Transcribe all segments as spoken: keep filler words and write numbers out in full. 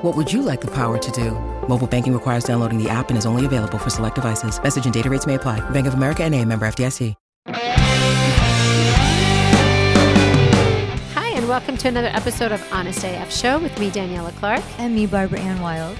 What would you like the power to do? Mobile banking requires downloading the app and is only available for select devices. Message and data rates may apply. Bank of America N A, member F D I C. Hi, and welcome to another episode of Honest A F Show with me, Daniela Clark. And me, Barbara Ann Wilde.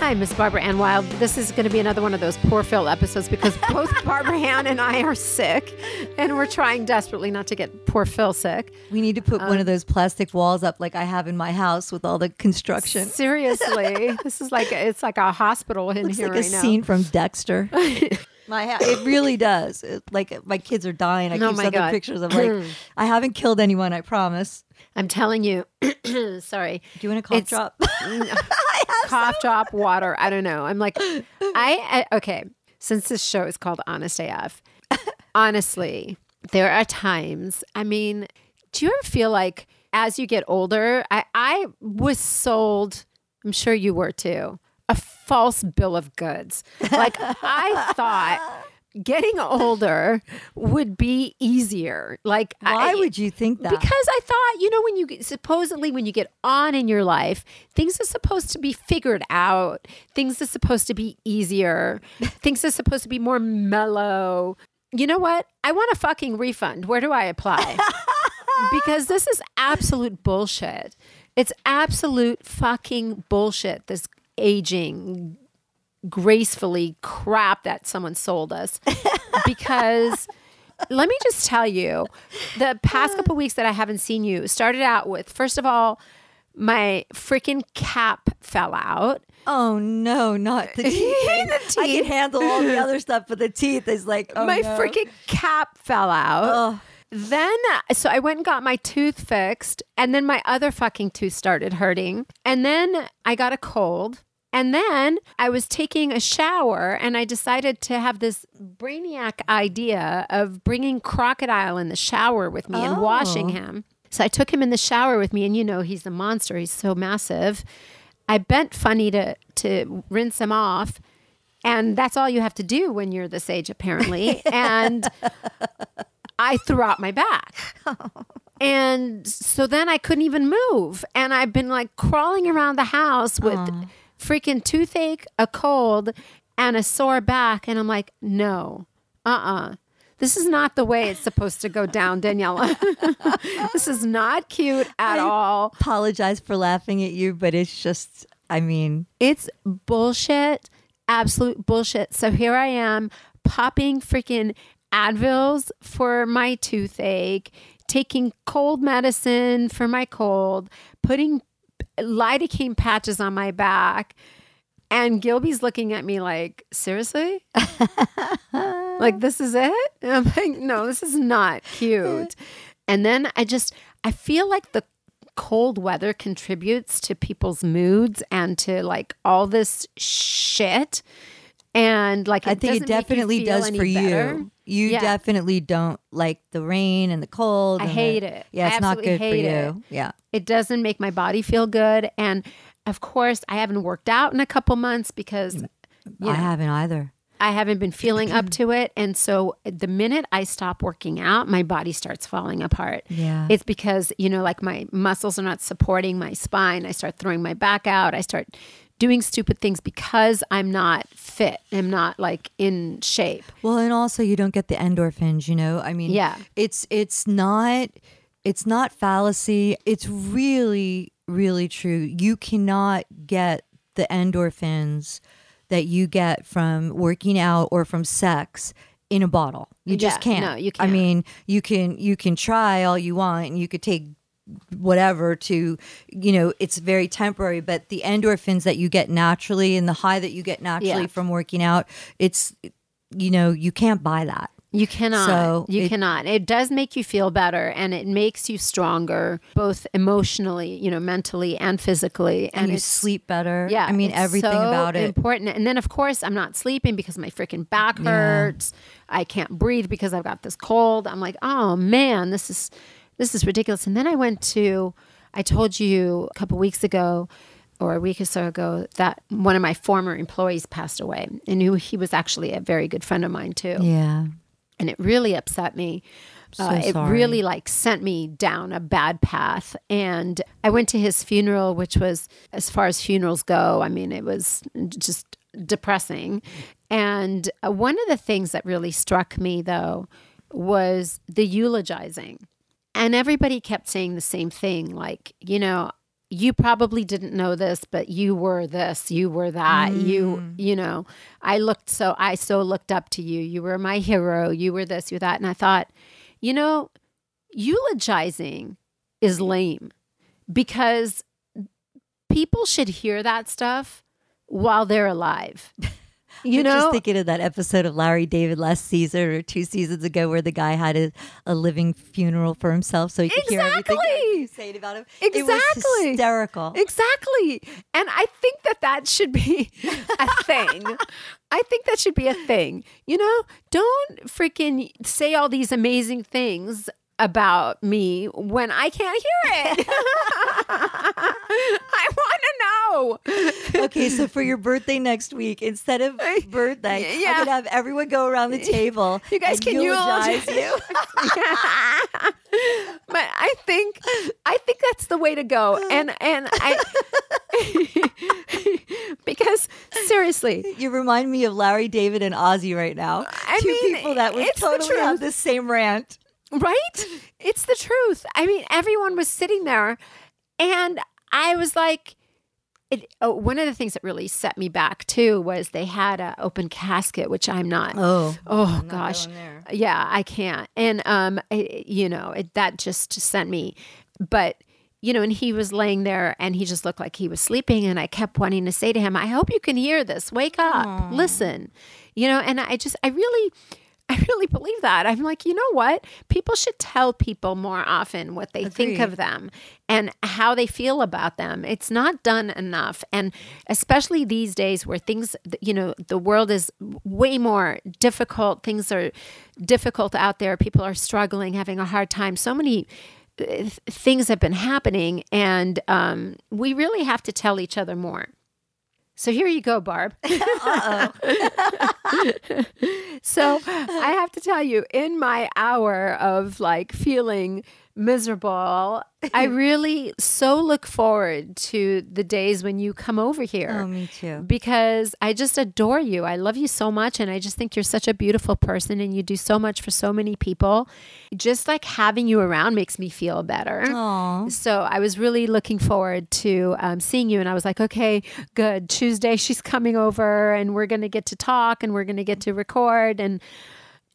Hi, Miss Barbara Ann Wilde. This is going to be another one of those poor Phil episodes because both Barbara Ann and I are sick, and we're trying desperately not to get poor Phil sick. We need to put um, one of those plastic walls up like I have in my house with all the construction. Seriously. This is like, it's like a hospital in Looks here like right now. It's like a scene from Dexter. My ha- It really does. It, like my kids are dying. I oh keep sending pictures of like, I haven't killed anyone, I promise. I'm telling you. Sorry. Do you want a cough it's, drop? Cough drop water. I don't know. I'm like, I, I, okay, since this show is called Honest A F, honestly, there are times, I mean, do you ever feel like as you get older, I, I was sold, I'm sure you were too, a false bill of goods. Like I thought getting older would be easier. Like, why I, would you think that? Because I thought, you know, when you supposedly when you get on in your life, things are supposed to be figured out. Things are supposed to be easier. Things are supposed to be more mellow. You know what? I want a fucking refund. Where do I apply? Because this is absolute bullshit. It's absolute fucking bullshit. This aging gracefully crap that someone sold us, because let me just tell you, the past couple weeks that I haven't seen you started out with, first of all, my freaking cap fell out. Oh no, not the teeth. The teeth. I can handle all the other stuff, but the teeth is like, oh, my no. freaking cap fell out. Ugh. Then, so I went and got my tooth fixed, and then my other fucking tooth started hurting, and then I got a cold. And then I was taking a shower and I decided to have this brainiac idea of bringing Crocodile in the shower with me oh. and washing him. So I took him in the shower with me, and you know, he's a monster. He's so massive. I bent funny to, to rinse him off. And that's all you have to do when you're this age, apparently. And I threw out my back. Oh. And so then I couldn't even move. And I've been like crawling around the house with... Oh. freaking toothache, a cold, and a sore back. And I'm like, no, uh-uh. This is not the way it's supposed to go down, Daniela. This is not cute at I all. Apologize for laughing at you, but it's just, I mean. It's bullshit, absolute bullshit. So here I am popping freaking Advils for my toothache, taking cold medicine for my cold, putting lidocaine patches on my back, and Gilby's looking at me like, seriously? Like, this is it? And I'm like, no, this is not cute. And then I just, I feel like the cold weather contributes to people's moods and to like all this shit. And like, it I think it definitely does for better. you. You yeah. definitely don't like the rain and the cold. I hate the, it. Yeah, it's not good for you. It. Yeah. It doesn't make my body feel good. And of course, I haven't worked out in a couple months because you know, I haven't either. I haven't been feeling up to it. And so the minute I stop working out, my body starts falling apart. Yeah. It's because, you know, like my muscles are not supporting my spine. I start throwing my back out. I start doing stupid things because I'm not fit. I'm not like in shape. Well, and also you don't get the endorphins, you know? I mean, yeah. it's it's not it's not fallacy. It's really, really true. You cannot get the endorphins that you get from working out or from sex in a bottle. You yeah, just can't. No, you can't. I mean, you can you can try all you want and you could take whatever to, you know, it's very temporary, but the endorphins that you get naturally and the high that you get naturally yeah. from working out, it's, you know, you can't buy that. You cannot. So you it, cannot. It does make you feel better, and it makes you stronger, both emotionally, you know, mentally and physically. And, and you sleep better. Yeah. I mean, it's everything so about it. Important. And then, of course, I'm not sleeping because my freaking back hurts. Yeah. I can't breathe because I've got this cold. I'm like, oh, man, this is this is ridiculous. And then I went to, I told you a couple weeks ago, or a week or so ago, that one of my former employees passed away, and who he was actually a very good friend of mine too. Yeah. And it really upset me. So uh, it sorry. really like sent me down a bad path. And I went to his funeral, which was, as far as funerals go, I mean, it was just depressing. And uh, one of the things that really struck me though was the eulogizing. And everybody kept saying the same thing, like, you know, you probably didn't know this, but you were this, you were that, mm. you, you know, I looked so, I so looked up to you. You were my hero. You were this, you're that. And I thought, you know, eulogizing is lame, because people should hear that stuff while they're alive. You I'm know, just thinking of that episode of Larry David last season or two seasons ago where the guy had a, a living funeral for himself so he could exactly. hear everything you said about him. Exactly. It was hysterical. Exactly. And I think that that should be a thing. I think that should be a thing. You know, don't freaking say all these amazing things about me when I can't hear it. I want to know. Okay, so for your birthday next week, instead of birthday, yeah. I'm going to have everyone go around the table. You guys can eulogize you. But I think I think that's the way to go. And and I because seriously, you remind me of Larry David and Ozzy right now. I Two mean, people that would totally have the same rant. Right? It's the truth. I mean, everyone was sitting there, and I was like, it, oh, one of the things that really set me back too was they had an open casket, which I'm not. Oh, oh I'm gosh. Not going there. Yeah, I can't. And, um, I, you know, it, that just sent me. But, you know, and he was laying there and he just looked like he was sleeping. And I kept wanting to say to him, I hope you can hear this. Wake up. Aww. Listen. You know, and I just, I really... I really believe that. I'm like, you know what? People should tell people more often what they Agreed. think of them and how they feel about them. It's not done enough. And especially these days where things, you know, the world is way more difficult. Things are difficult out there. People are struggling, having a hard time. So many th- things have been happening. And um, we really have to tell each other more. So here you go, Barb. Uh-oh. So I have to tell you, in my hour of like feeling miserable, I really so look forward to the days when you come over here. Oh, me too. Because I just adore you. I love you so much. And I just think you're such a beautiful person and you do so much for so many people. Just like having you around makes me feel better. Aww. So I was really looking forward to um, seeing you. And I was like, okay, good. Tuesday, she's coming over and we're going to get to talk and we're going to get to record. And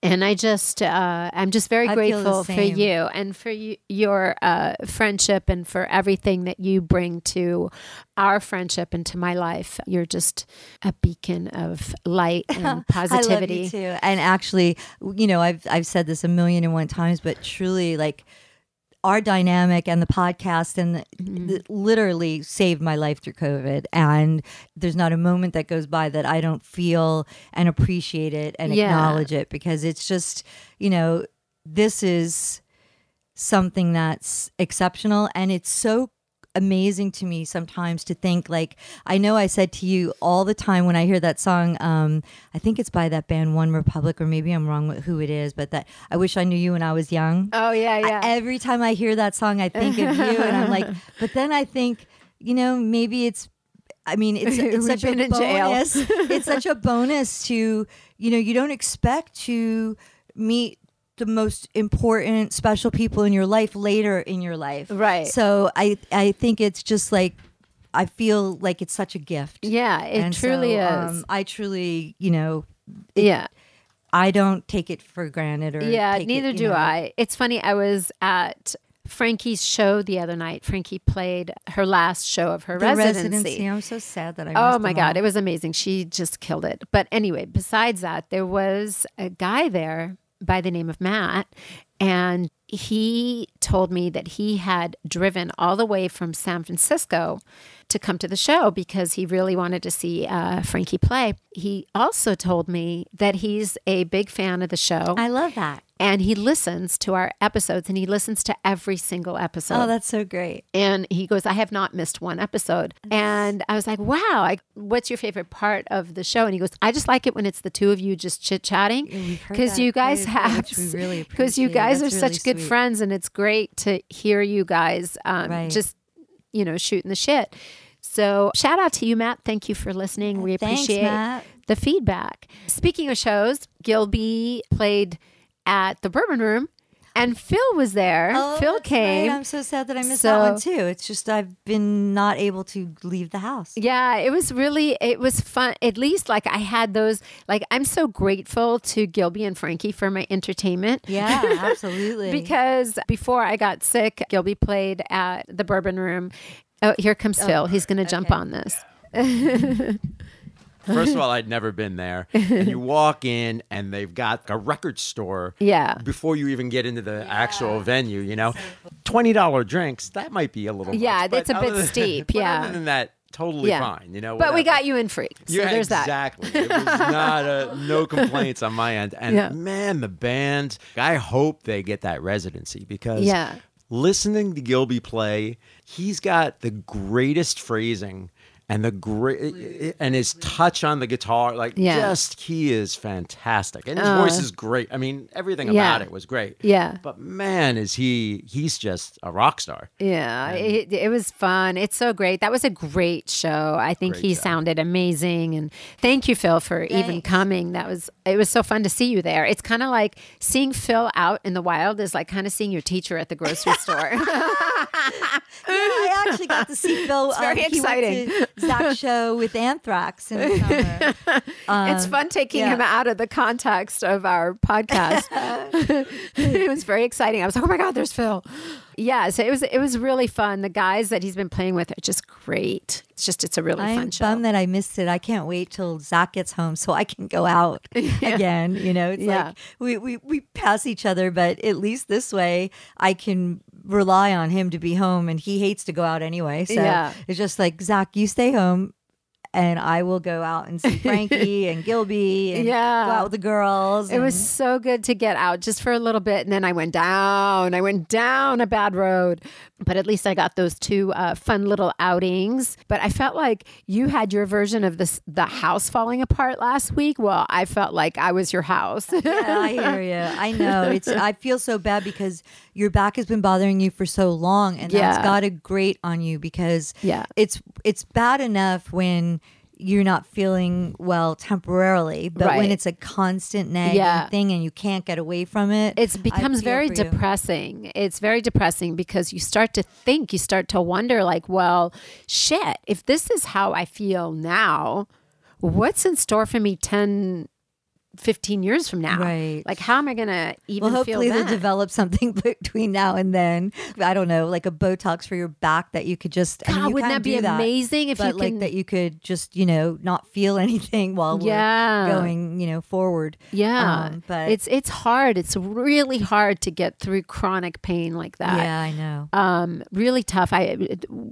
And I just, uh, I'm just very I grateful for you and for you, your uh, friendship and for everything that you bring to our friendship and to my life. You're just a beacon of light and positivity. I love you too. And actually, you know, I've I've said this a million and one times, but truly, like, our dynamic and the podcast and the, mm-hmm. the, literally saved my life through COVID. And there's not a moment that goes by that I don't feel and appreciate it and yeah. acknowledge it, because it's just, you know, this is something that's exceptional. And it's so amazing to me sometimes to think, like, I know I said to you all the time when I hear that song, um, I think it's by that band OneRepublic, or maybe I'm wrong with who it is, but that I wish I knew you when I was young. Oh yeah, yeah. I, every time I hear that song, I think of you, and I'm like, but then I think, you know, maybe it's. I mean, it's it's such a bonus. It's such a bonus to, you know, you don't expect to meet the most important, special people in your life later in your life. Right. So I I think it's just like, I feel like it's such a gift. Yeah, it and truly so, is. Um, I truly, you know, it, yeah. I don't take it for granted. Or Yeah, neither it, do know. I. It's funny, I was at Frankie's show the other night. Frankie played her last show of her the residency. residency. I'm so sad that I missed Oh my God, all. It was amazing. She just killed it. But anyway, besides that, there was a guy there by the name of Matt, and he told me that he had driven all the way from San Francisco to come to the show because he really wanted to see uh, Frankie play. He also told me that he's a big fan of the show. I love that. And he listens to our episodes, and he listens to every single episode. Oh, that's so great. And he goes, I have not missed one episode. And I was like, wow, I, what's your favorite part of the show? And he goes, I just like it when it's the two of you just chit-chatting, because you guys have, because really you guys that's are really such sweet. Good friends, and it's great to hear you guys um, right. just, you know, shooting the shit. So shout out to you, Matt. Thank you for listening. We Thanks, appreciate Matt. The feedback. Speaking of shows, Gilby played at the Bourbon Room, and Phil was there. Oh, Phil came. Right. I'm so sad that I missed so, that one too. It's just I've been not able to leave the house. Yeah, it was really it was fun. At least like I had those. Like I'm so grateful to Gilby and Frankie for my entertainment. Yeah, absolutely. Because before I got sick, Gilby played at the Bourbon Room. Oh, here comes oh, Phil. He's going to okay. jump on this. Yeah. First of all, I'd never been there. And you walk in and they've got a record store yeah. before you even get into the yeah. actual venue, you know. twenty dollars drinks, that might be a little Yeah, much, that's a bit than, steep, yeah. Other than that, totally yeah. fine, you know. Whatever. But we got you in free, so yeah, there's exactly. that. Exactly. It was not a, no complaints on my end. And yeah. man, the band, I hope they get that residency because yeah. listening to Gilby play, he's got the greatest phrasing. And the great and his touch on the guitar, like yeah. just he is fantastic, and his uh, voice is great. I mean, everything yeah. about it was great. Yeah, but man, is he—he's just a rock star. Yeah, it, it was fun. It's so great. That was a great show. I think great he show. Sounded amazing, and thank you, Phil, for Thanks. Even coming. That was—it was so fun to see you there. It's kind of like seeing Phil out in the wild is like kind of seeing your teacher at the grocery store. Yeah, I actually got to see Phil. It's very um, exciting. Zach show with Anthrax in the summer. Um, it's fun taking yeah. him out of the context of our podcast. It was very exciting. I was like, oh my God, there's Phil. Yeah, so it was it was really fun. The guys that he's been playing with are just great. It's just it's a really I'm fun show. I'm bummed that I missed it. I can't wait till Zach gets home so I can go out yeah. again. You know, it's yeah. like we, we, we pass each other, but at least this way I can rely on him to be home, and he hates to go out anyway. So yeah. it's just like, Zach, you stay home. And I will go out and see Frankie and Gilby and yeah. go out with the girls. And it was so good to get out just for a little bit. And then I went down. I went down a bad road. But at least I got those two uh, fun little outings. But I felt like you had your version of this, the house falling apart last week. Well, I felt like I was your house. Yeah, I hear you. I know. It's. I feel so bad because your back has been bothering you for so long. And yeah. that's got to grate on you because yeah. it's it's bad enough when you're not feeling well temporarily, but right. when it's a constant nagging yeah. thing and you can't get away from it, it becomes very depressing. You. It's very depressing because you start to think, you start to wonder like, well, shit, if this is how I feel now, what's in store for me ten, fifteen years from now? Right. Like, how am I going to even well, hopefully feel that? They'll develop something between now and then. I don't know, like a Botox for your back that you could just... God, I mean, wouldn't that be that, amazing if you can... like that you could just, you know, not feel anything while yeah. we're going, you know, forward. Yeah. Um, but it's it's hard. It's really hard to get through chronic pain like that. Yeah, I know. Um, really tough. I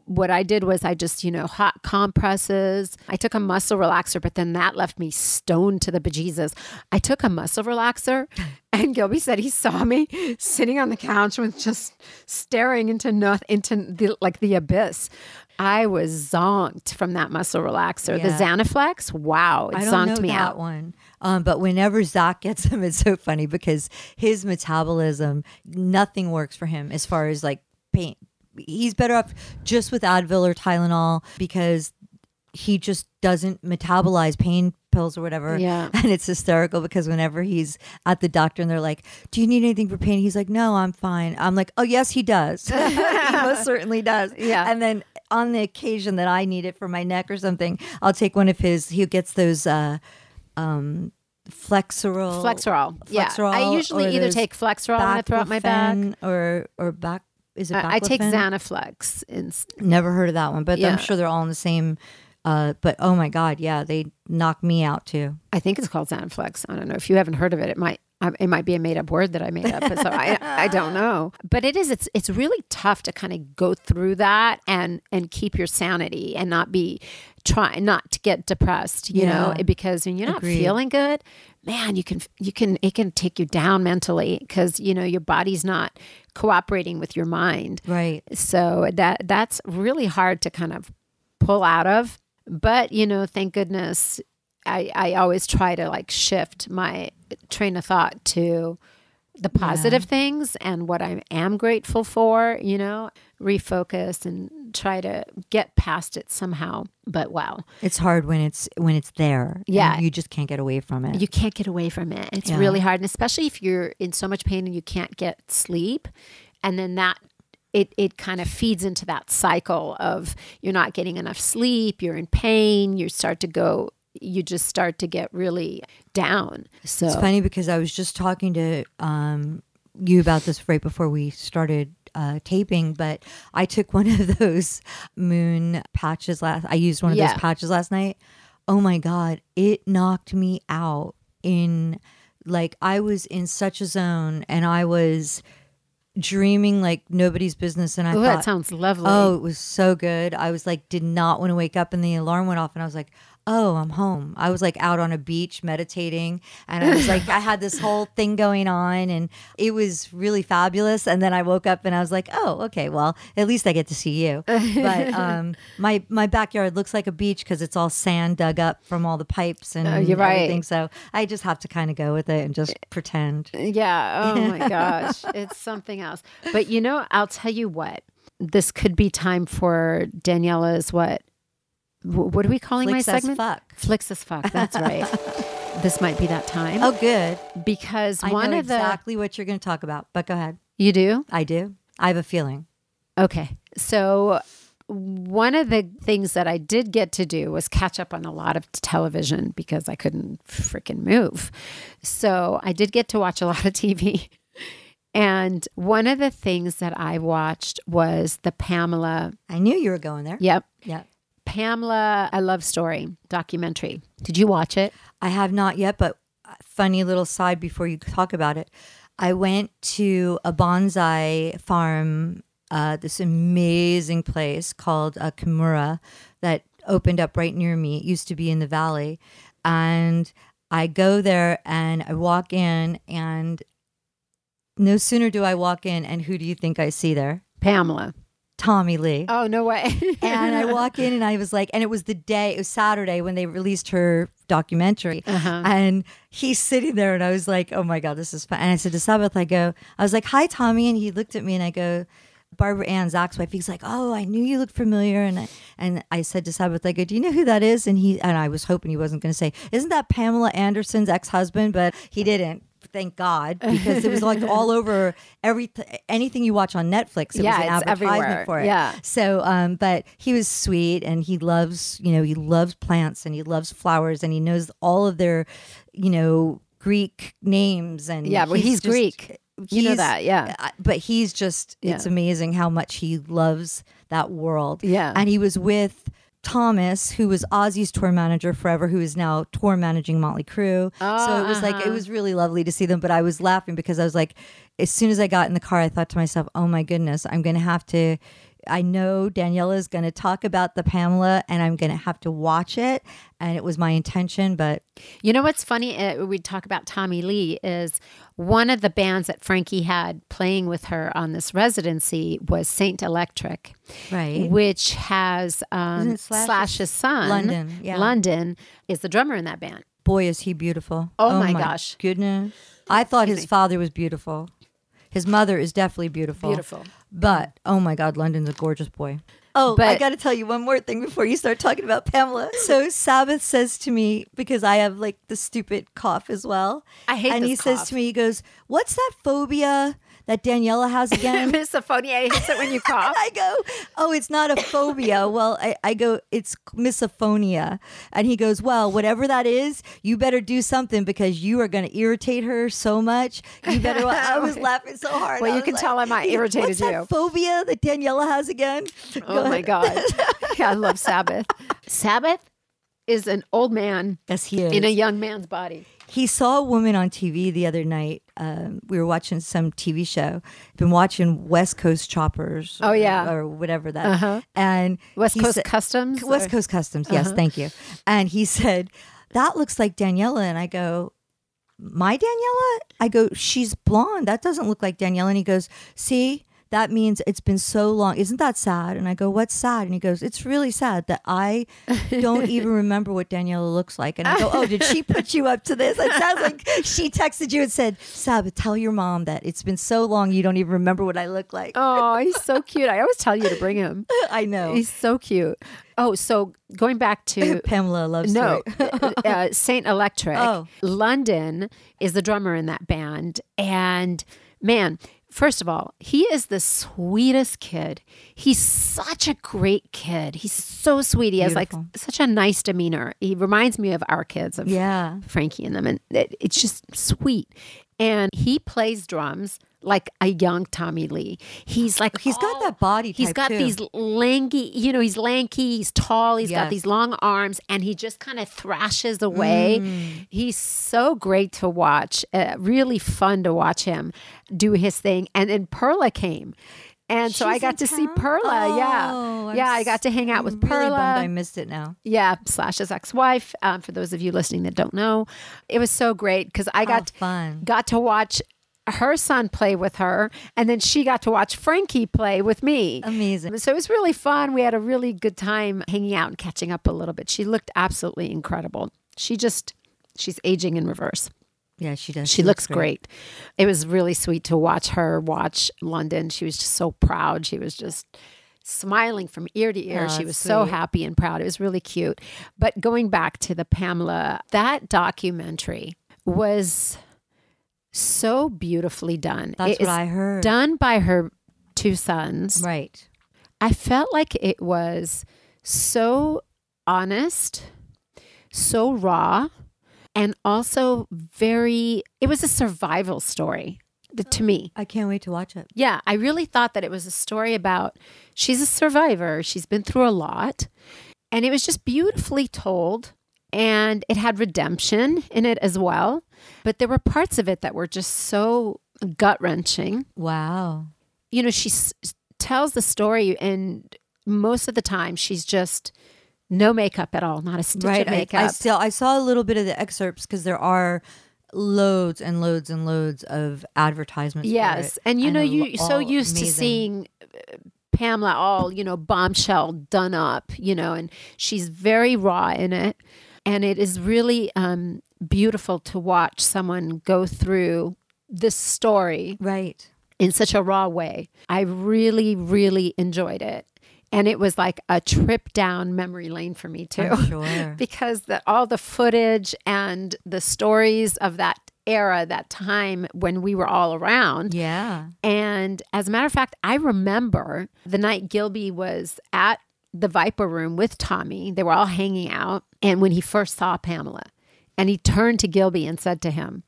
What I did was I just, you know, hot compresses. I took a muscle relaxer, but then that left me stoned to the bejesus. I took a muscle relaxer, and Gilby said he saw me sitting on the couch with just staring into no, into the, like the abyss. I was zonked from that muscle relaxer. Yeah. The Zanaflex, wow, it I don't zonked know me that out. One. Um, but whenever Zach gets him, it's so funny because his metabolism, nothing works for him as far as like pain. He's better off just with Advil or Tylenol because he just doesn't metabolize pain pills or whatever. Yeah. And it's hysterical because whenever he's at the doctor and they're like, do you need anything for pain? He's like, no, I'm fine. I'm like, oh, yes, he does. He most certainly does. Yeah. And then on the occasion that I need it for my neck or something, I'll take one of his, he gets those, uh, um, Flexeril. Flexeril. Yeah. Flexeril, I usually either take Flexeril when I throw out my back or, or back. Is it uh, I take Zanaflex. And, never heard of that one, but yeah. I'm sure they're all in the same. Uh, but oh my God, yeah, they knocked me out too. I think it's called Zanaflex. I don't know if you haven't heard of it. It might. It might be a made up word that I made up. So I, I don't know. But it is, it's, it's really tough to kind of go through that and, and keep your sanity and not be try not to get depressed, you yeah. know, because when you're not Agreed. feeling good, man, you can, you can, it can take you down mentally because, you know, your body's not cooperating with your mind. Right. So that, that's really hard to kind of pull out of, but you know, thank goodness, I, I always try to like shift my train of thought to the positive yeah. things and what I am grateful for, you know, refocus and try to get past it somehow. But wow. It's hard when it's, when it's there. Yeah. You just can't get away from it. You can't get away from it. It's yeah. really hard. And especially if you're in so much pain and you can't get sleep, and then that It it kind of feeds into that cycle of you're not getting enough sleep, you're in pain, you start to go, you just start to get really down. So it's funny because I was just talking to um, you about this right before we started uh, taping, but I took one of those moon patches last. I used one of yeah. those patches last night. Oh my God, it knocked me out. In like I was in such a zone, and I was dreaming like nobody's business, and I oh, thought, that sounds lovely. Oh, it was so good. I was like, did not want to wake up, and the alarm went off, and I was like, oh, I'm home. I was like out on a beach meditating, and I was like, I had this whole thing going on, and it was really fabulous. And then I woke up, and I was like, oh, okay, well, at least I get to see you. But um, my my backyard looks like a beach because it's all sand dug up from all the pipes and oh, you're everything. Right. So I just have to kind of go with it and just pretend. Yeah. Oh my gosh, it's something else. But you know, I'll tell you what. This could be time for Daniela's what. What are we calling Flix my segment? Flix as fuck. Flix as fuck. That's right. This might be that time. Oh, good. Because I one know of the exactly what you're going to talk about. But go ahead. You do? I do. I have a feeling. Okay. So one of the things that I did get to do was catch up on a lot of television because I couldn't freaking move. So I did get to watch a lot of T V. And one of the things that I watched was the Pamela. I knew you were going there. Yep. Yep. Pamela, A Love Story documentary. Did you watch it? I have not yet, but funny little side before you talk about it. I went to a bonsai farm, uh, this amazing place called uh, Kimura that opened up right near me. It used to be in the valley. And I go there and I walk in, and no sooner do I walk in, and who do you think I see there? Pamela. Tommy Lee. Oh, no way. And I walk in, and I was like, and it was the day, it was Saturday when they released her documentary. Uh-huh. And he's sitting there, and I was like, oh my God, this is fun. And I said to Sabbath, I go, I was like, hi, Tommy. And he looked at me, and I go, Barbara Ann, Zach's wife. He's like, oh, I knew you looked familiar. And I, and I said to Sabbath, I go, do you know who that is? And he, and I was hoping he wasn't going to say, isn't that Pamela Anderson's ex-husband? But he didn't. Thank God, because it was like all over every anything you watch on Netflix. It yeah, was an it's advertisement everywhere. For it. Yeah. So, um, but he was sweet, and he loves, you know, he loves plants, and he loves flowers, and he knows all of their, you know, Greek names. And yeah, but he's, he's just, Greek. You know that, yeah. But he's just, yeah. it's amazing how much he loves that world. Yeah. And he was with Thomas, who was Ozzy's tour manager forever, who is now tour managing Motley Crue. Oh, so it was uh-huh. like, it was really lovely to see them. But I was laughing because I was like, as soon as I got in the car, I thought to myself, oh my goodness, I'm going to have to, I know Daniela is going to talk about the Pamela, and I'm going to have to watch it. And it was my intention, but. You know what's funny? Uh, we talk about Tommy Lee is one of the bands that Frankie had playing with her on this residency was Saint Electric. Right. Which has um, Slash's, Slash's son. London. Yeah. London is the drummer in that band. Boy, is he beautiful. Oh, oh my, my gosh. Goodness. I thought his father was beautiful. His mother is definitely beautiful. Beautiful. But, oh my God, London's a gorgeous boy. Oh, but I got to tell you one more thing before you start talking about Pamela. So Sabbath says to me, because I have like the stupid cough as well. I hate and this And he cough. Says to me, he goes, what's that phobia that Daniela has again? Misophonia. He hits it when you cough. And I go, oh, it's not a phobia. Well, I, I go, it's misophonia. And he goes, well, whatever that is, you better do something because you are going to irritate her so much. You better. I was laughing so hard. Well, you can like, tell I might irritated What's you. What's that phobia that Daniela has again? Oh, go my God. Yeah, I love Sabbath. Sabbath is an old man. Yes, he is. In a young man's body. He saw a woman on T V the other night. Um, we were watching some T V show. Been watching West Coast Choppers. Or, oh, yeah. Or whatever that. Uh-huh. And West Coast sa- Customs? West or? Coast Customs, yes, uh-huh. Thank you. And he said, that looks like Daniela. And I go, my Daniela? I go, she's blonde. That doesn't look like Daniela. And he goes, see, that means it's been so long. Isn't that sad? And I go, what's sad? And he goes, it's really sad that I don't even remember what Daniela looks like. And I go, oh, did she put you up to this? It sounds like she texted you and said, Sabbath, tell your mom that it's been so long you don't even remember what I look like. Oh, he's so cute. I always tell you to bring him. I know. He's so cute. Oh, so going back to... Pamela loves No, uh, Saint Electric. Oh. London is the drummer in that band. And man... First of all, he is the sweetest kid. He's such a great kid. He's so sweet. He Beautiful. Has like such a nice demeanor. He reminds me of our kids, of yeah. Frankie and them. And it, it's just sweet. And he plays drums like a young Tommy Lee. He's like, he's oh, got that body type. He's got too. These lanky, you know, he's lanky, he's tall, he's yes. got these long arms, and he just kind of thrashes away. Mm. He's so great to watch, uh, really fun to watch him do his thing. And then Perla came. And She's so I got to town? see Perla. Oh, yeah. I'm yeah. I got to hang out with Perla. Really bummed I missed it now. Yeah. Slash's ex-wife. Um, for those of you listening that don't know, it was so great because I got, oh, fun. got to watch her son play with her, and then she got to watch Frankie play with me. Amazing. So it was really fun. We had a really good time hanging out and catching up a little bit. She looked absolutely incredible. She just, she's aging in reverse. Yeah, she does. She, she looks, looks great. great. It was really sweet to watch her watch London. She was just so proud. She was just smiling from ear to ear. Oh, she was sweet. So happy and proud. It was really cute. But going back to the Pamela, that documentary was so beautifully done. That's what I heard. Done by her two sons. Right. I felt like it was so honest, so raw, and also very, it was a survival story to me. I can't wait to watch it. Yeah, I really thought that it was a story about, she's a survivor. She's been through a lot. And it was just beautifully told. And it had redemption in it as well. But there were parts of it that were just so gut-wrenching. Wow. You know, she s- tells the story, and most of the time she's just... no makeup at all, not a stitch right. of makeup. I, I still, I saw a little bit of the excerpts because there are loads and loads and loads of advertisements. Yes, for it. and you and know, you so used amazing. to seeing Pamela all, you know, bombshell, done up, you know, and she's very raw in it, and it is really um, beautiful to watch someone go through this story right in such a raw way. I really, really enjoyed it. And it was like a trip down memory lane for me too. I'm sure. Because the, all the footage and the stories of that era, that time when we were all around. Yeah. And as a matter of fact, I remember the night Gilby was at the Viper Room with Tommy. They were all hanging out. And when he first saw Pamela, and he turned to Gilby and said to him,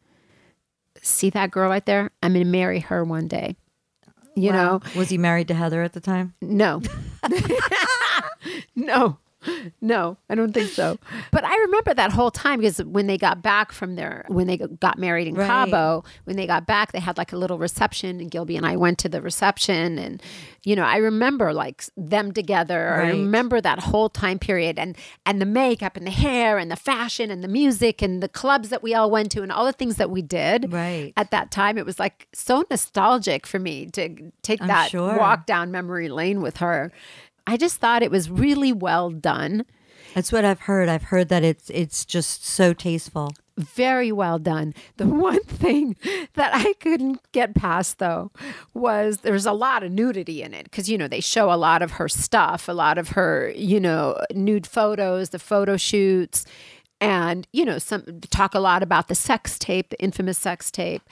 see that girl right there? I'm going to marry her one day. You wow. know, was he married to Heather at the time? No, no, no, I don't think so. But I remember that whole time because when they got back from their, when they got married in right. Cabo, when they got back, they had like a little reception, and Gilby and I went to the reception, and, you know, I remember like them together. Right. I remember that whole time period, and, and the makeup and the hair and the fashion and the music and the clubs that we all went to and all the things that we did right. at that time. It was like so nostalgic for me to take I'm that sure. walk down memory lane with her. I just thought it was really well done. That's what I've heard. I've heard that it's it's just so tasteful. Very well done. The one thing that I couldn't get past, though, was there's a lot of nudity in it because, you know, they show a lot of her stuff, a lot of her, you know, nude photos, the photo shoots, and, you know, some talk a lot about the sex tape, the infamous sex tape.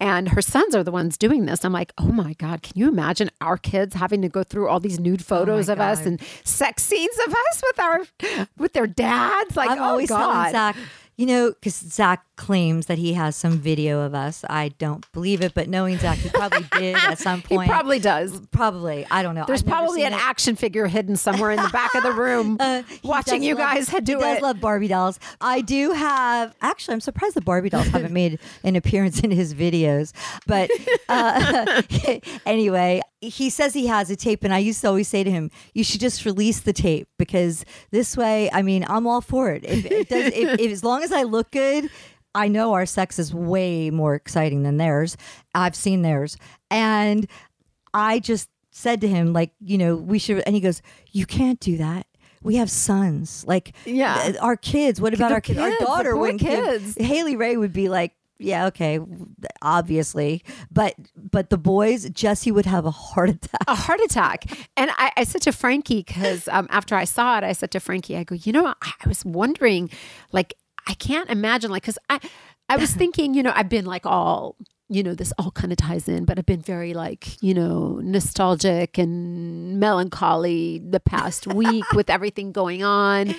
And her sons are the ones doing this. I'm like, oh my God, can you imagine our kids having to go through all these nude photos oh of God. us and sex scenes of us with our with their dads? Like, I'm oh always God. telling Zach, you know, because Zach claims that he has some video of us. I don't believe it, but knowing Zach, he probably did at some point. He probably does. Probably. I don't know. There's I've probably an it. action figure hidden somewhere in the back of the room uh, watching you love, guys do he it. He does love Barbie dolls. I do have, actually, I'm surprised the Barbie dolls haven't made an appearance in his videos. But uh, anyway, he says he has a tape, and I used to always say to him, you should just release the tape, because this way, I mean, I'm all for it. If, it does, if, if, as long as I look good, I know our sex is way more exciting than theirs. I've seen theirs. And I just said to him, like, you know, we should. And he goes, you can't do that. We have sons. Like, yeah. th- our kids. What about the our kids? kids? Our daughter wouldn't kids. Give, Haley Ray would be like, yeah, okay, obviously. But but the boys, Jesse would have a heart attack. A heart attack. And I, I said to Frankie, because um, after I saw it, I said to Frankie, I go, you know, I, I was wondering, like, I can't imagine, like, because I, I was thinking, you know, I've been like all, you know, this all kind of ties in, but I've been very like, you know, nostalgic and melancholy the past week with everything going on.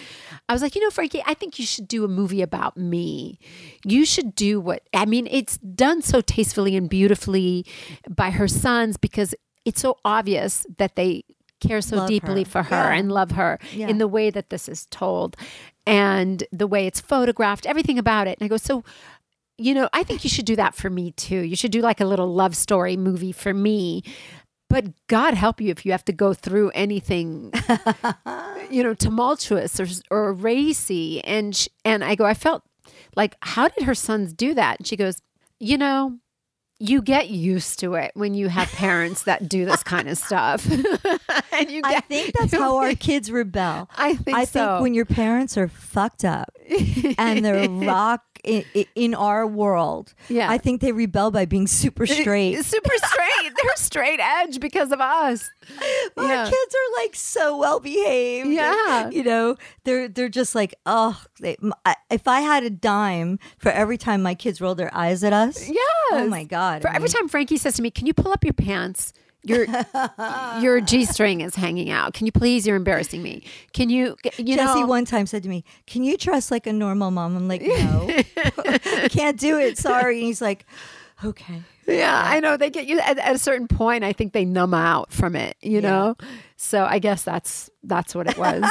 I was like, you know, Frankie, I think you should do a movie about me. You should do what, I mean, it's done so tastefully and beautifully by her sons, because it's so obvious that they care so love deeply her. for her yeah. and love her yeah. in the way that this is told. And the way it's photographed, everything about it. And I go, so, you know, I think you should do that for me too. You should do like a little love story movie for me. But God help you if you have to go through anything, you know, tumultuous or or racy. And she, and I go, I felt like, how did her sons do that? And she goes, you know, you get used to it when you have parents that do this kind of stuff. And you get, I think that's how our kids rebel. I think I so. think when your parents are fucked up and they're rock in, in our world, yeah. I think they rebel by being super straight. Super straight. They're straight edge because of us. Well, yeah. Our kids are like so well behaved. Yeah. And, you know, they're they're just like, oh, they, if I had a dime for every time my kids roll their eyes at us. Yeah. Oh my God. For every time Frankie says to me, can you pull up your pants? Your your G-string is hanging out. Can you please? You're embarrassing me. Can you, you Jesse know? One time said to me, can you dress like a normal mom? I'm like, no. Can't do it. Sorry. And he's like, okay. Yeah, I know. They get you at, at a certain point. I think they numb out from it, you yeah. know? So I guess that's that's what it was.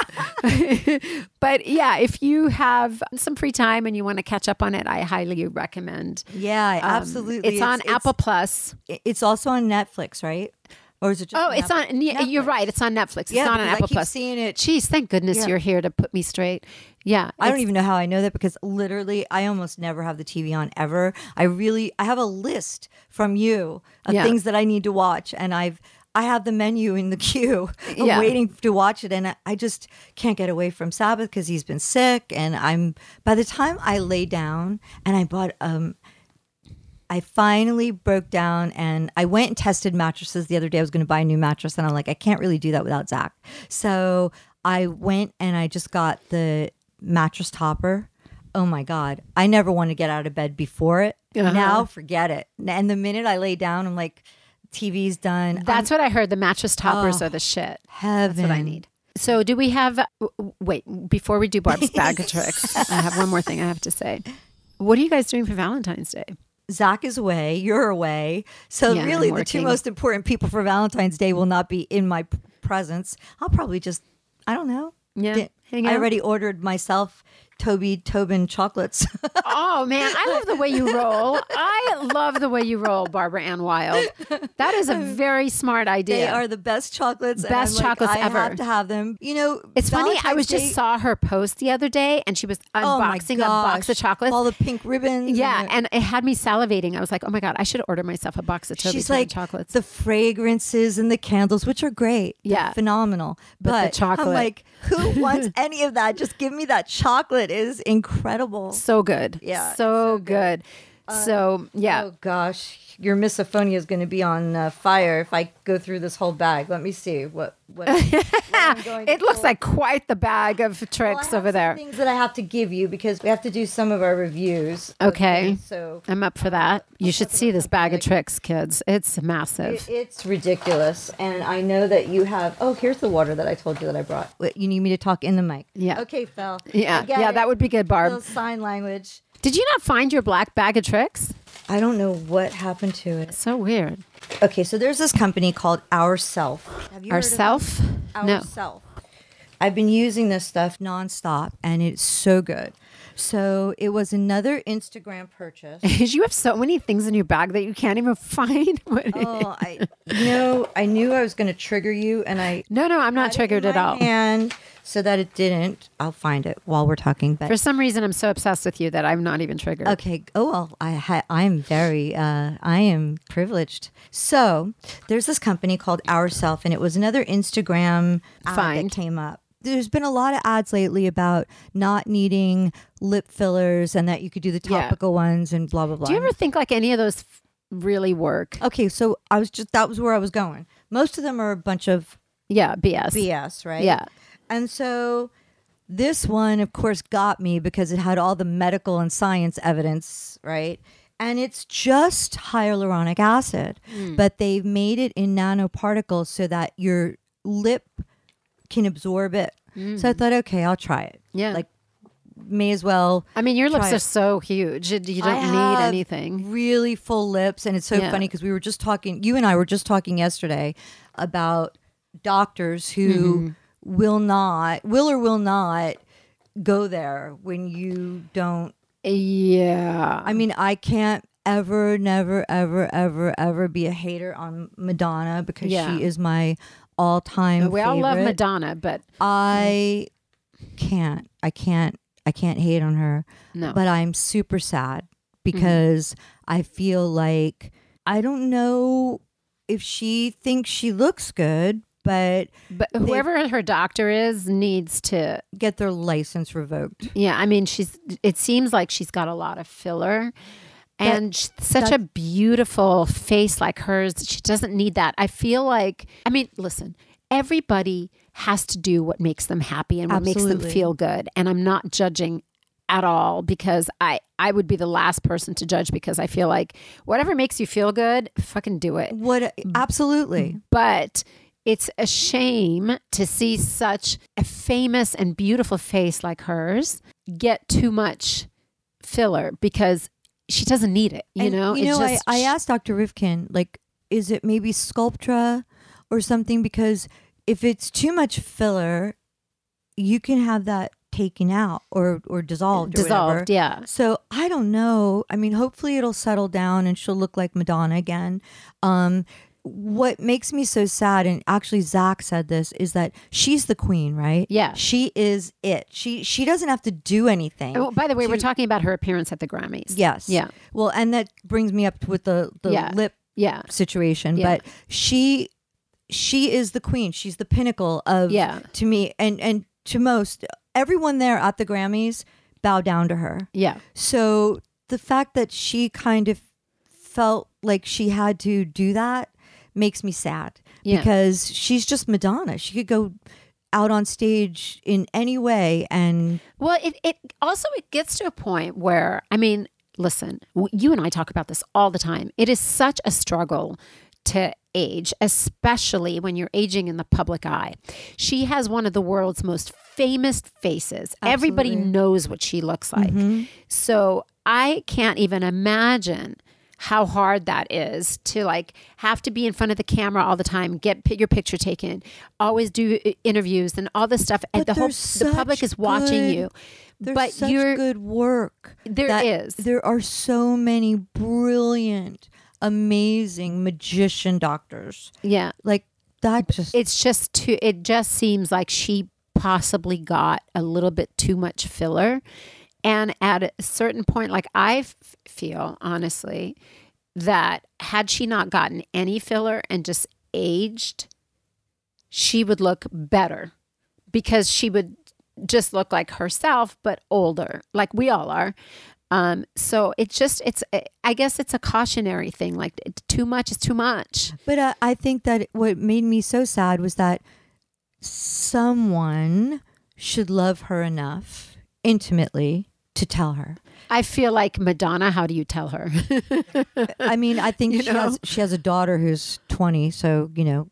But yeah, if you have some free time and you want to catch up on it, I highly recommend. Yeah, absolutely. Um, it's on it's, Apple it's, Plus. It's also on Netflix, right? Or is it just oh, on it's Apple? on. Yeah, you're right. It's on Netflix. It's yeah, not on Apple I keep Plus. Seeing it. Jeez, thank goodness yeah. you're here to put me straight. Yeah, I don't even know how I know that, because literally, I almost never have the T V on ever. I really, I have a list from you of yeah. things that I need to watch, and I've, I have the menu in the queue, yeah. waiting to watch it, and I, I just can't get away from Sabbath because he's been sick, and I'm. By the time I lay down, and I bought um. I finally broke down and I went and tested mattresses the other day. I was going to buy a new mattress and I'm like, I can't really do that without Zach. So I went and I just got the mattress topper. Oh my God. I never want to get out of bed before it. Uh-huh. Now forget it. And the minute I lay down, I'm like, T V's done. That's I'm, what I heard. The mattress toppers oh, are the shit. Heaven. That's what I need. So do we have, wait, before we do Barb's bag of tricks, I have one more thing I have to say. What are you guys doing for Valentine's Day? Zach is away, you're away. So yeah, really the two most important people for Valentine's Day will not be in my p- presence. I'll probably just, I don't know. Yeah, d- hang out. I already ordered myself Toby Tobin chocolates. Oh man, I love the way you roll. I love the way you roll, Barbara Ann Wilde. That is a very smart idea. They are the best chocolates. Best and I'm chocolates like, ever. I have to have them. You know, it's Valentine's funny. I was Day, just saw her post the other day, and she was unboxing oh gosh, a box of chocolates, all the pink ribbons. Yeah, and, the, and it had me salivating. I was like, oh my God, I should order myself a box of Toby Tobin like, chocolates. The fragrances and the candles, which are great. Yeah, phenomenal. But, but the chocolate, I'm like, who wants any of that? Just give me that chocolate. Is incredible. So good. Yeah. So, so good. good. Uh, so, yeah. Oh, gosh. Your misophonia is going to be on uh, fire if I go through this whole bag. Let me see. what. what, what I'm going to It looks pull. Like quite the bag of tricks well, over there. Things that I have to give you because we have to do some of our reviews. Okay. okay so I'm up for that. You I'm should see this bag like, of tricks, kids. It's massive. It, it's ridiculous. And I know that you have... Oh, here's the water that I told you that I brought. Wait, you need me to talk in the mic? Yeah. Okay, Phil. Yeah, yeah, it. That would be good, Barb. A little sign language. Did you not find your black bag of tricks? I don't know what happened to it. It's so weird. Okay, so there's this company called Ourself. Have you Ourself? Heard of it? No. Ourself. I've been using this stuff nonstop, and it's so good. So it was another Instagram purchase. You have so many things in your bag that you can't even find. What oh, I you know, I knew I was going to trigger you, and I no, no, I'm not triggered at all. And so that it didn't, I'll find it while we're talking. But for some reason, I'm so obsessed with you that I'm not even triggered. Okay. Oh well, I ha- I'm very, uh, I am privileged. So there's this company called Ourself, and it was another Instagram find that came up. There's been a lot of ads lately about not needing lip fillers and that you could do the topical yeah. ones and blah, blah, blah. Do you ever think like any of those f- really work? Okay. So I was just, that was where I was going. Most of them are a bunch of yeah B S. B S, right? Yeah. And so this one, of course, got me because it had all the medical and science evidence, right? And it's just hyaluronic acid, mm. but they've made it in nanoparticles so that your lip can absorb it. Mm. So I thought, okay, I'll try it. Yeah. Like, may as well. I mean, your lips it. are so huge. You don't I need have anything. Really full lips. And it's so yeah. funny because we were just talking, you and I were just talking yesterday about doctors who mm-hmm. will not, will or will not go there when you don't. Yeah. I mean, I can't ever, never, ever, ever, ever be a hater on Madonna because yeah. she is my all-time we favorite. All love Madonna, but I can't I can't I can't hate on her. No, but I'm super sad because mm-hmm. I feel like I don't know if she thinks she looks good, but but whoever her doctor is needs to get their license revoked. Yeah, I mean she's it seems like she's got a lot of filler. And that, such a beautiful face like hers. She doesn't need that. I feel like, I mean, listen, everybody has to do what makes them happy and what absolutely. Makes them feel good. And I'm not judging at all because I, I would be the last person to judge because I feel like whatever makes you feel good, fucking do it. What? Absolutely. But it's a shame to see such a famous and beautiful face like hers get too much filler because she doesn't need it, you and, know? You know, just, I, I asked Doctor Rifkin, like, is it maybe Sculptra or something? Because if it's too much filler, you can have that taken out or, or dissolved or Dissolved, whatever. Yeah. So I don't know. I mean, hopefully it'll settle down and she'll look like Madonna again. Um, what makes me so sad, and actually Zach said this, is that she's the queen, right? Yeah. She is it. She she doesn't have to do anything. Oh, by the way, to, we're talking about her appearance at the Grammys. Yes. Yeah. Well, and that brings me up with the, the yeah. lip yeah. situation. Yeah. But she she is the queen. She's the pinnacle of, yeah. to me, and, and to most, everyone there at the Grammys bow down to her. Yeah. So the fact that she kind of felt like she had to do that makes me sad yeah. because she's just Madonna. She could go out on stage in any way. And well, it, it also, it gets to a point where, I mean, listen, you and I talk about this all the time. It is such a struggle to age, especially when you're aging in the public eye. She has one of the world's most famous faces. Absolutely. Everybody knows what she looks like. Mm-hmm. So I can't even imagine how hard that is to like have to be in front of the camera all the time, get p- your picture taken, always do interviews and all this stuff. And but the whole the public is watching good, you. There's but such you're, good work. There that, is. There are so many brilliant, amazing magician doctors. Yeah. Like that just. It's just too, it just seems like she possibly got a little bit too much filler. And at a certain point, like I f- feel, honestly, that had she not gotten any filler and just aged, she would look better because she would just look like herself, but older, like we all are. Um, so it's just, it's, I guess it's a cautionary thing. Like too much is too much. But uh, I think that what made me so sad was that someone should love her enough intimately to tell her. I feel like Madonna, how do you tell her? I mean, I think you she know? has she has a daughter who's twenty, so, you know,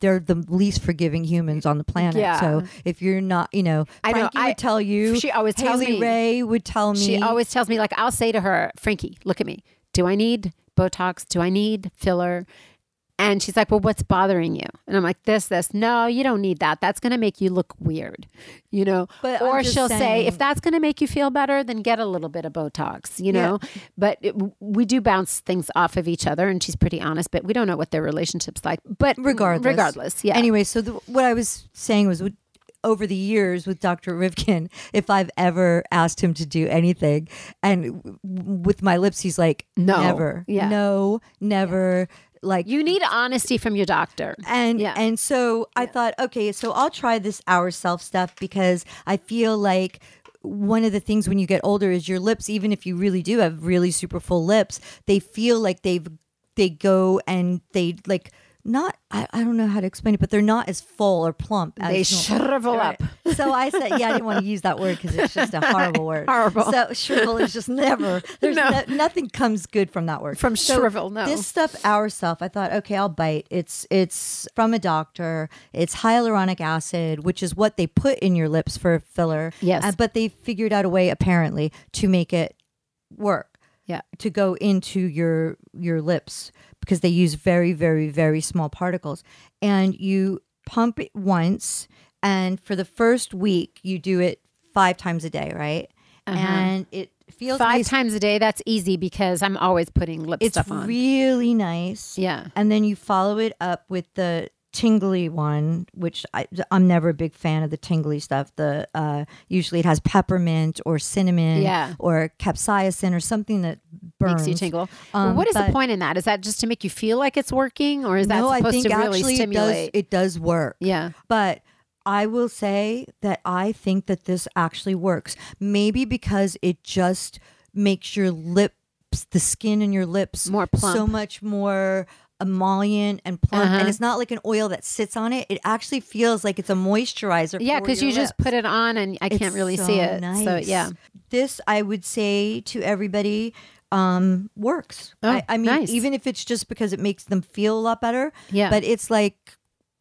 they're the least forgiving humans on the planet. Yeah. So if you're not, you know, I Frankie know, I, would tell you. She always tells me. Ray would tell me. She always tells me, like, I'll say to her, Frankie, look at me. Do I need Botox? Do I need filler? And she's like, well, what's bothering you? And I'm like, this, this. No, you don't need that. That's going to make you look weird, you know? But or she'll saying, say, if that's going to make you feel better, then get a little bit of Botox, you know? Yeah. But it, we do bounce things off of each other, and she's pretty honest, but we don't know what their relationship's like. But regardless. Regardless, yeah. Anyway, so the, what I was saying was over the years with Doctor Rivkin, if I've ever asked him to do anything, and with my lips, he's like, no. Never. Yeah. No, never. Yeah. Like you need honesty from your doctor. And yeah. and so I yeah. thought, okay, so I'll try this Ourself stuff, because I feel like one of the things when you get older is your lips, even if you really do have really super full lips, they feel like they've they go and they like not I, I don't know how to explain it, but they're not as full or plump as they shrivel right. up. So I said, yeah, I didn't want to use that word because it's just a horrible word. Horrible. So shrivel is just never. There's no. no nothing comes good from that word. From so shrivel, no. This stuff, Ourself, I thought, okay, I'll bite. It's it's from a doctor. It's hyaluronic acid, which is what they put in your lips for filler. Yes, uh, but they figured out a way apparently to make it work. Yeah, to go into your your lips, because they use very, very, very small particles. And you pump it once, and for the first week, you do it five times a day, right? Uh-huh. And it feels Five nice. times a day, that's easy, because I'm always putting lip it's stuff on. It's really nice. Yeah. And then you follow it up with the tingly one, which I, I'm never a big fan of the tingly stuff. The uh, usually it has peppermint or cinnamon yeah. or capsaicin or something that burns. Makes you tingle. Um, well, what is but, the point in that? Is that just to make you feel like it's working, or is that no, supposed to really stimulate? I think actually it does work. Yeah. But I will say that I think that this actually works. Maybe because it just makes your lips, the skin in your lips, more plump. So much more emollient and plump, uh-huh. and it's not like an oil that sits on it. It actually feels like it's a moisturizer. Yeah, because you lips. just put it on, and I it's can't really so see it. Nice. So yeah, this I would say to everybody um, works. Oh, I, I mean, nice. Even if it's just because it makes them feel a lot better. Yeah, but it's like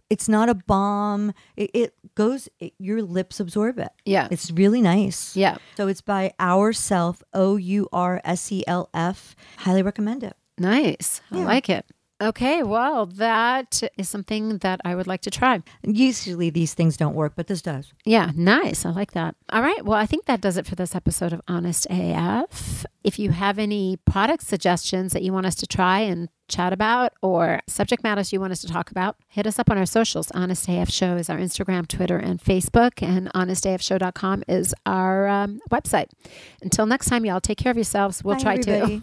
it's not a balm. It, it goes. It, your lips absorb it. Yeah, it's really nice. Yeah. So it's by Ourself, O U R S E L F. Highly recommend it. Nice. Yeah. I like it. Okay, well, that is something that I would like to try. Usually these things don't work, but this does. Yeah, nice. I like that. All right, well, I think that does it for this episode of Honest A F. If you have any product suggestions that you want us to try and chat about, or subject matters you want us to talk about, hit us up on our socials. Honest A F Show is our Instagram, Twitter, and Facebook, and honest a f show dot com is our um, website. Until next time, y'all, take care of yourselves. We'll Bye, try to.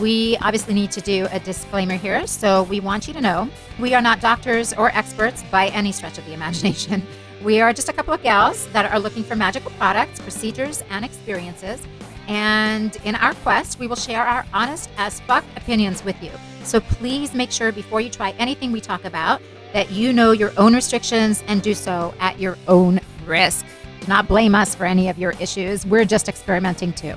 We obviously need to do a disclaimer here. So we want you to know we are not doctors or experts by any stretch of the imagination. We are just a couple of gals that are looking for magical products, procedures, and experiences. And in our quest, we will share our honest as fuck opinions with you. So please make sure before you try anything we talk about that you know your own restrictions and do so at your own risk. Do not blame us for any of your issues. We're just experimenting too.